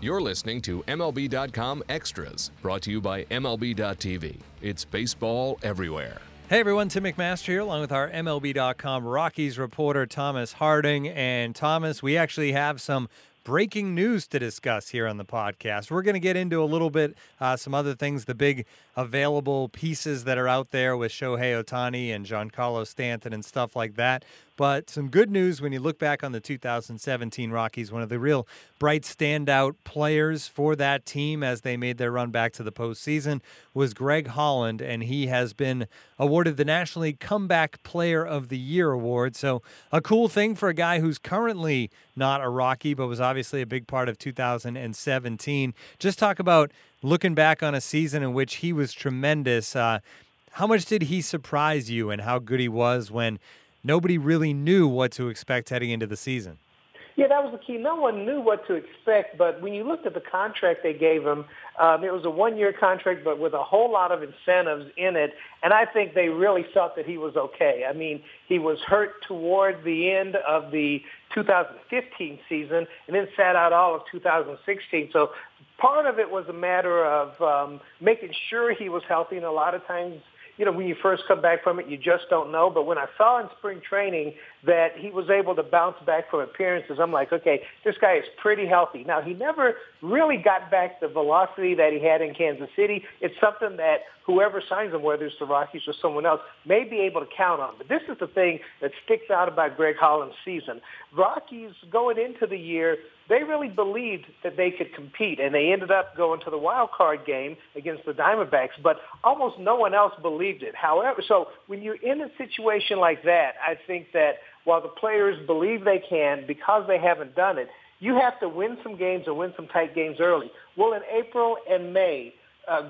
You're listening to MLB.com Extras, brought to you by MLB.tv. It's baseball everywhere. Hey everyone, Tim McMaster here, along with our MLB.com Rockies reporter Thomas Harding. And Thomas, we actually have some breaking news to discuss here on the podcast. We're going to get into a little bit some other things, the big available pieces that are out there with Shohei Otani and Giancarlo Stanton and stuff like that. But some good news when you look back on the 2017 Rockies, one of the real bright standout players for that team as they made their run back to the postseason was Greg Holland, and he has been awarded the National League Comeback Player of the Year award. So a cool thing for a guy who's currently not a Rocky but was obviously a big part of 2017. Just talk about looking back on a season in which he was tremendous. How much did he surprise you and how good he was when nobody really knew what to expect heading into the season? Yeah, that was the key. No one knew what to expect, but when you looked at the contract they gave him, it was a one-year contract, but with a whole lot of incentives in it, and I think they really thought that he was okay. I mean, he was hurt toward the end of the 2015 season and then sat out all of 2016, so part of it was a matter of making sure he was healthy, and a lot of times, you know, when you first come back from it, you just don't know. But when I saw in spring training that he was able to bounce back from appearances, I'm like, okay, this guy is pretty healthy. Now, he never really got back the velocity that he had in Kansas City. It's something that whoever signs him, whether it's the Rockies or someone else, may be able to count on. But this is the thing that sticks out about Greg Holland's season. Rockies, going into the year, they really believed that they could compete, and they ended up going to the wild card game against the Diamondbacks, but almost no one else believed it. However, so when you're in a situation like that, I think that while the players believe they can because they haven't done it, you have to win some games and win some tight games early. Well, in April and May,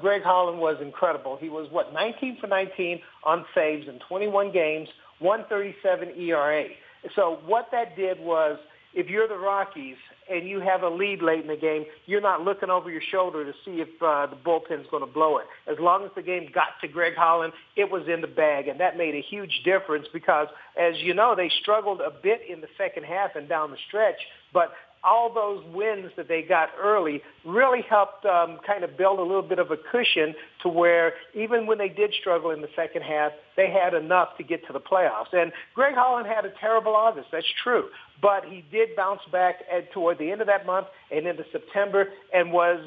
Greg Holland was incredible. He was, 19 for 19 on saves in 21 games, 1.37 ERA. So what that did was, if you're the Rockies and you have a lead late in the game, you're not looking over your shoulder to see if the bullpen's going to blow it. As long as the game got to Greg Holland, it was in the bag, and that made a huge difference because, as you know, they struggled a bit in the second half and down the stretch, but all those wins that they got early really helped kind of build a little bit of a cushion to where even when they did struggle in the second half, they had enough to get to the playoffs. And Greg Holland had a terrible August, that's true, but he did bounce back toward the end of that month and into September and was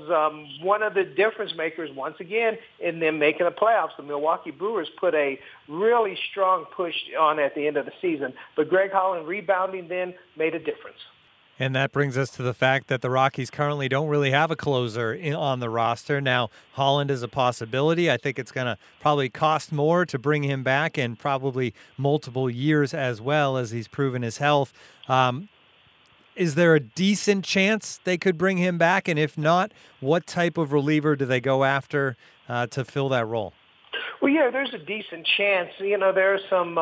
one of the difference makers once again in them making the playoffs. The Milwaukee Brewers put a really strong push on at the end of the season, but Greg Holland rebounding then made a difference. And that brings us to the fact that the Rockies currently don't really have a closer on the roster. Now, Holland is a possibility. I think it's going to probably cost more to bring him back and probably multiple years as well as he's proven his health. Is there a decent chance they could bring him back? And if not, what type of reliever do they go after to fill that role? Well, yeah, there's a decent chance. You know, there's some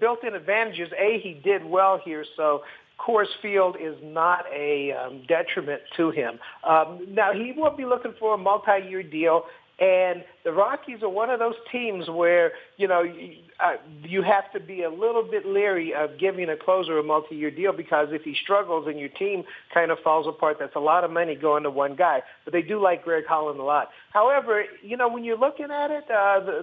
built-in advantages. A, he did well here, so Coors Field is not a detriment to him. Now, he will be looking for a multi-year deal, and the Rockies are one of those teams where, you know, you have to be a little bit leery of giving a closer a multi-year deal because if he struggles and your team kind of falls apart, that's a lot of money going to one guy. But they do like Greg Holland a lot. However, you know, when you're looking at it,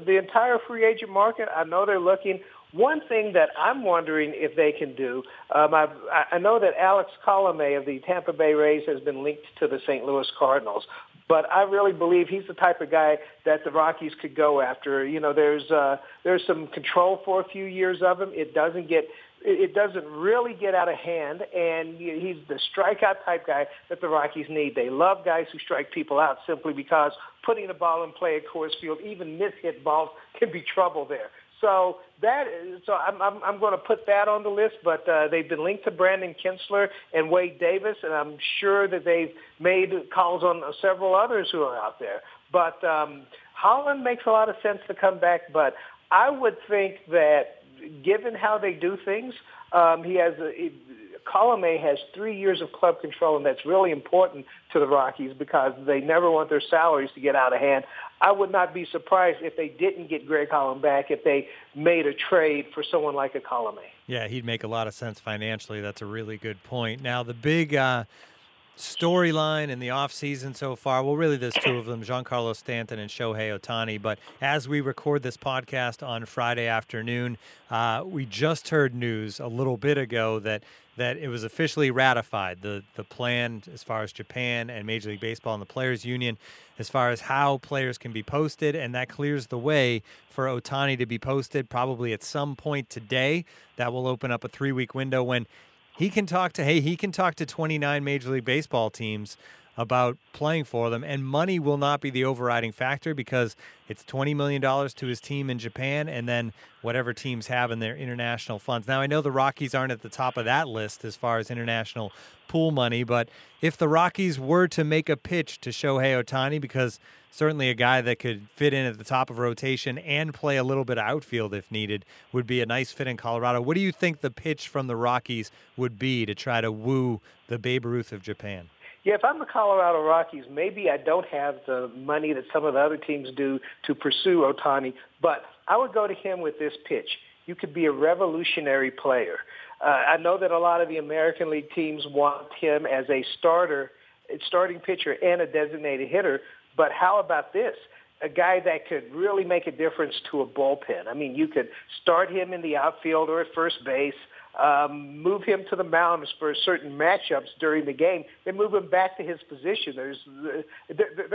the entire free agent market, I know they're looking. One thing that I'm wondering if they can do, I know that Alex Colome of the Tampa Bay Rays has been linked to the St. Louis Cardinals, but I really believe he's the type of guy that the Rockies could go after. You know, there's some control for a few years of him. It doesn't really get out of hand, and he's the strikeout type guy that the Rockies need. They love guys who strike people out simply because putting a ball in play at Coors Field, even mishit balls, can be trouble there. So I'm going to put that on the list, but they've been linked to Brandon Kinsler and Wade Davis, and I'm sure that they've made calls on several others who are out there. But Holland makes a lot of sense to come back, but I would think that given how they do things, Colome has 3 years of club control, and that's really important to the Rockies because they never want their salaries to get out of hand. I would not be surprised if they didn't get Greg Holland back if they made a trade for someone like a Colome. Yeah, he'd make a lot of sense financially. That's a really good point. Now, the big storyline in the offseason so far? Well, really there's two of them, Giancarlo Stanton and Shohei Otani. But as we record this podcast on Friday afternoon, we just heard news a little bit ago that it was officially ratified, the plan as far as Japan and Major League Baseball and the Players Union as far as how players can be posted, and that clears the way for Otani to be posted probably at some point today. That will open up a 3-week window when he can talk to 29 Major League Baseball teams about playing for them, and money will not be the overriding factor because it's $20 million to his team in Japan and then whatever teams have in their international funds. Now, I know the Rockies aren't at the top of that list as far as international pool money, but if the Rockies were to make a pitch to Shohei Otani, because certainly a guy that could fit in at the top of rotation and play a little bit of outfield if needed would be a nice fit in Colorado. What do you think the pitch from the Rockies would be to try to woo the Babe Ruth of Japan? Yeah, if I'm the Colorado Rockies, maybe I don't have the money that some of the other teams do to pursue Otani, but I would go to him with this pitch. You could be a revolutionary player. I know that a lot of the American League teams want him as a starting pitcher and a designated hitter, but how about this? A guy that could really make a difference to a bullpen. I mean, you could start him in the outfield or at first base, move him to the mound for certain matchups during the game, then move him back to his position. There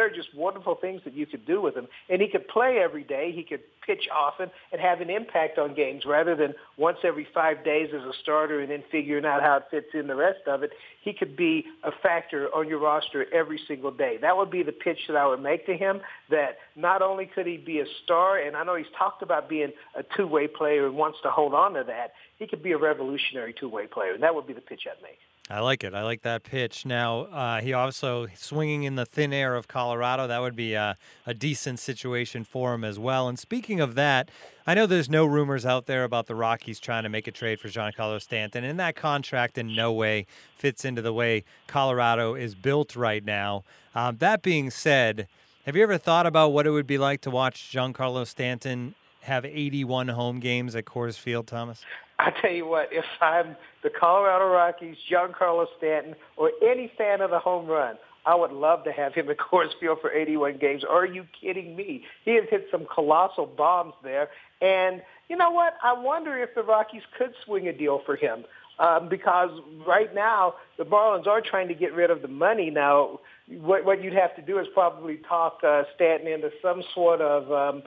are just wonderful things that you could do with him. And he could play every day. He could pitch often and have an impact on games rather than once every 5 days as a starter and then figuring out how it fits in the rest of it. He could be a factor on your roster every single day. That would be the pitch that I would make to him, that not only could he be a star, and I know he's talked about being a two-way player and wants to hold on to that, he could be a revolutionary two-way player, and that would be the pitch I'd make. I like it. I like that pitch. Now, he also swinging in the thin air of Colorado. That would be a decent situation for him as well. And speaking of that, I know there's no rumors out there about the Rockies trying to make a trade for Giancarlo Stanton, and that contract in no way fits into the way Colorado is built right now. That being said, have you ever thought about what it would be like to watch Giancarlo Stanton have 81 home games at Coors Field, Thomas? I tell you what, if I'm the Colorado Rockies, Giancarlo Stanton, or any fan of the home run, I would love to have him at Coors Field for 81 games. Are you kidding me? He has hit some colossal bombs there. And you know what? I wonder if the Rockies could swing a deal for him because right now the Marlins are trying to get rid of the money. Now, what you'd have to do is probably talk Stanton into some sort of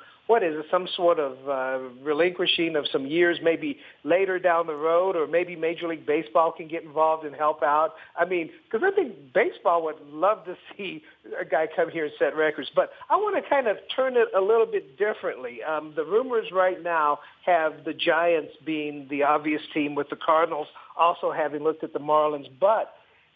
relinquishing of some years, maybe later down the road, or maybe Major League Baseball can get involved and help out. I mean, because I think baseball would love to see a guy come here and set records. But I want to kind of turn it a little bit differently. The rumors right now have the Giants being the obvious team, with the Cardinals also having looked at the Marlins. But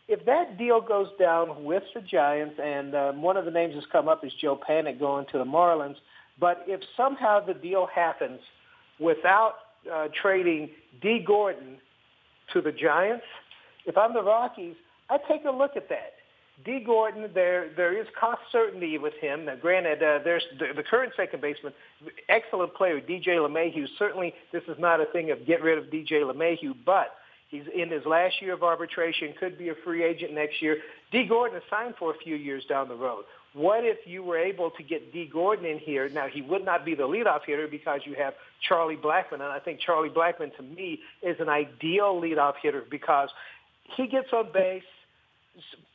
if that deal goes down with the Giants, and one of the names that's come up is Joe Panik going to the Marlins, but if somehow the deal happens without trading Dee Gordon to the Giants, if I'm the Rockies, I take a look at that. Dee Gordon, there is cost certainty with him. Now, granted, there's the current second baseman, excellent player, D. J. LeMahieu. Certainly this is not a thing of get rid of D. J. LeMahieu, but he's in his last year of arbitration, could be a free agent next year. Dee Gordon is signed for a few years down the road. What if you were able to get Dee Gordon in here? Now, he would not be the leadoff hitter because you have Charlie Blackmon, and I think Charlie Blackmon, to me, is an ideal leadoff hitter because he gets on base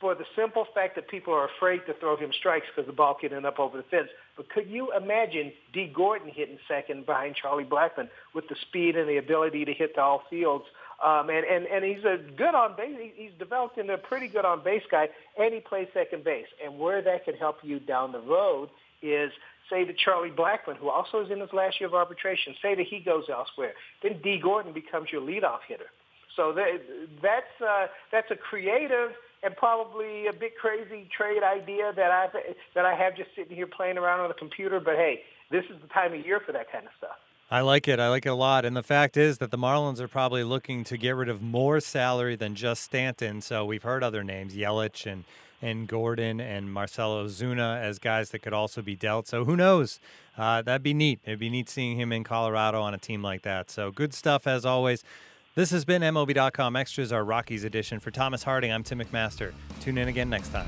for the simple fact that people are afraid to throw him strikes because the ball can end up over the fence. But could you imagine Dee Gordon hitting second behind Charlie Blackmon with the speed and the ability to hit to all fields? And he's a good on base. He's developed into a pretty good on base guy, and he plays second base. And where that can help you down the road is, say, that Charlie Blackmon, who also is in his last year of arbitration, say that he goes elsewhere, then Dee Gordon becomes your leadoff hitter. So that's a creative and probably a bit crazy trade idea that I have just sitting here playing around on a computer. But hey, this is the time of year for that kind of stuff. I like it. I like it a lot. And the fact is that the Marlins are probably looking to get rid of more salary than just Stanton. So we've heard other names, Yelich and Gordon and Marcell Ozuna, as guys that could also be dealt. So who knows? That'd be neat. It'd be neat seeing him in Colorado on a team like that. So good stuff as always. This has been MLB.com Extras, our Rockies edition. For Thomas Harding, I'm Tim McMaster. Tune in again next time.